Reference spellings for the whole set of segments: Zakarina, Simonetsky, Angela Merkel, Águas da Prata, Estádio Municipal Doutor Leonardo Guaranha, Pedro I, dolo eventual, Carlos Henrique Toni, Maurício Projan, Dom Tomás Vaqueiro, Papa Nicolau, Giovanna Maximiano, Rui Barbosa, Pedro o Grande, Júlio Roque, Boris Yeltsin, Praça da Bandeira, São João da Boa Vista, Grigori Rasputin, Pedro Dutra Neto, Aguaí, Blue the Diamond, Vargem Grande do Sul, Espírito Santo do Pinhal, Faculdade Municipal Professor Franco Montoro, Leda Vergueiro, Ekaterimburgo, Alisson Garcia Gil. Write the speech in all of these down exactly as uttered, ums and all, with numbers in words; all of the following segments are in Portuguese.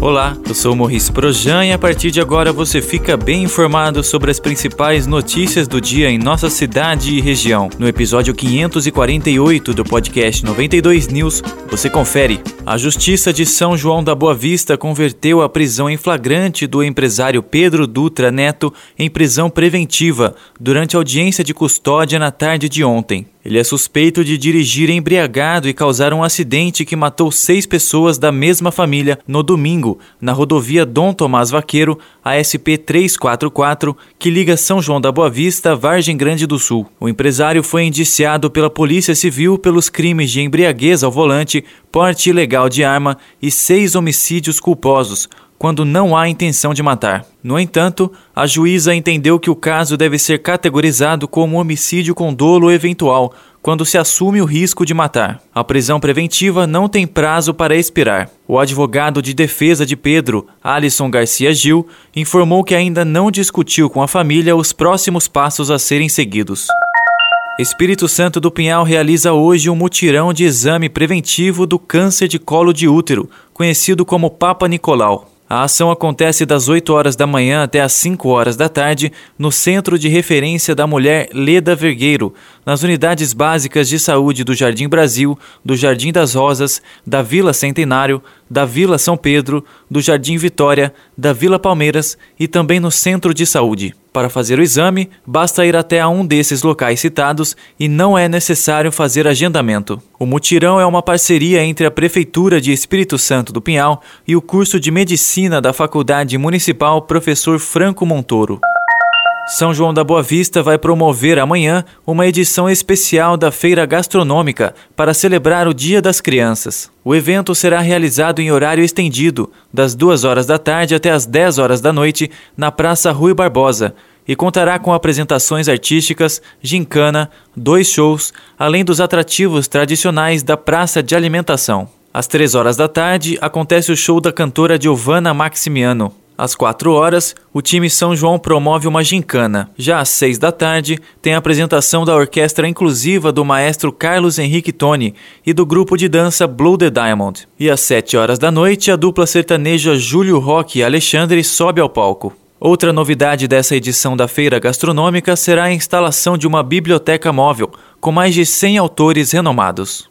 Olá, eu sou o Maurício Projan e a partir de agora você fica bem informado sobre as principais notícias do dia em nossa cidade e região. No episódio quinhentos e quarenta e oito do podcast noventa e dois News, você confere. A Justiça de São João da Boa Vista converteu a prisão em flagrante do empresário Pedro Dutra Neto em prisão preventiva durante a audiência de custódia na tarde de ontem. Ele é suspeito de dirigir embriagado e causar um acidente que matou seis pessoas da mesma família no domingo, na rodovia Dom Tomás Vaqueiro, a S P trezentos e quarenta e quatro, que liga São João da Boa Vista à Vargem Grande do Sul. O empresário foi indiciado pela Polícia Civil pelos crimes de embriaguez ao volante, porte ilegal de arma e seis homicídios culposos, quando não há intenção de matar. No entanto, a juíza entendeu que o caso deve ser categorizado como homicídio com dolo eventual, quando se assume o risco de matar. A prisão preventiva não tem prazo para expirar. O advogado de defesa de Pedro, Alisson Garcia Gil, informou que ainda não discutiu com a família os próximos passos a serem seguidos. Espírito Santo do Pinhal realiza hoje um mutirão de exame preventivo do câncer de colo de útero, conhecido como Papa Nicolau. A ação acontece das oito horas da manhã até as cinco horas da tarde no Centro de Referência da Mulher Leda Vergueiro, nas unidades básicas de saúde do Jardim Brasil, do Jardim das Rosas, da Vila Centenário, da Vila São Pedro, do Jardim Vitória, da Vila Palmeiras e também no Centro de Saúde. Para fazer o exame, basta ir até a um desses locais citados e não é necessário fazer agendamento. O mutirão é uma parceria entre a Prefeitura de Espírito Santo do Pinhal e o curso de Medicina da Faculdade Municipal Professor Franco Montoro. São João da Boa Vista vai promover amanhã uma edição especial da Feira Gastronômica para celebrar o Dia das Crianças. O evento será realizado em horário estendido, das duas horas da tarde até as dez horas da noite, na Praça Rui Barbosa, e contará com apresentações artísticas, gincana, dois shows, além dos atrativos tradicionais da praça de alimentação. Às três horas da tarde, acontece o show da cantora Giovanna Maximiano. Às quatro horas, o time São João promove uma gincana. Já às seis da tarde, tem a apresentação da orquestra inclusiva do maestro Carlos Henrique Toni e do grupo de dança Blue the Diamond. E às sete horas da noite, a dupla sertaneja Júlio Roque e Alexandre sobe ao palco. Outra novidade dessa edição da Feira Gastronômica será a instalação de uma biblioteca móvel, com mais de cem autores renomados.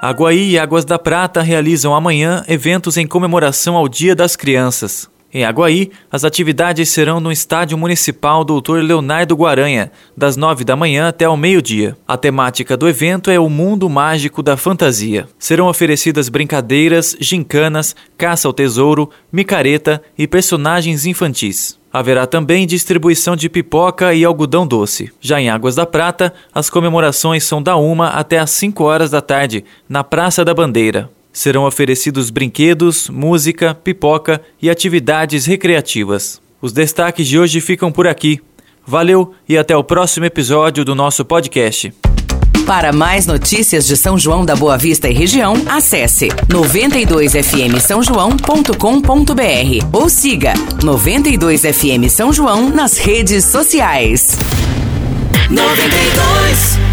Aguaí e Águas da Prata realizam amanhã eventos em comemoração ao Dia das Crianças. Em Aguaí, as atividades serão no Estádio Municipal Doutor Leonardo Guaranha, das nove da manhã até ao meio-dia. A temática do evento é o mundo mágico da fantasia. Serão oferecidas brincadeiras, gincanas, caça ao tesouro, micareta e personagens infantis. Haverá também distribuição de pipoca e algodão doce. Já em Águas da Prata, as comemorações são da uma até às cinco horas da tarde, na Praça da Bandeira. Serão oferecidos brinquedos, música, pipoca e atividades recreativas. Os destaques de hoje ficam por aqui. Valeu e até o próximo episódio do nosso podcast. Para mais notícias de São João da Boa Vista e região, acesse noventa e dois f m são joão ponto com ponto b r ou siga noventa e dois F M São João nas redes sociais. noventa e dois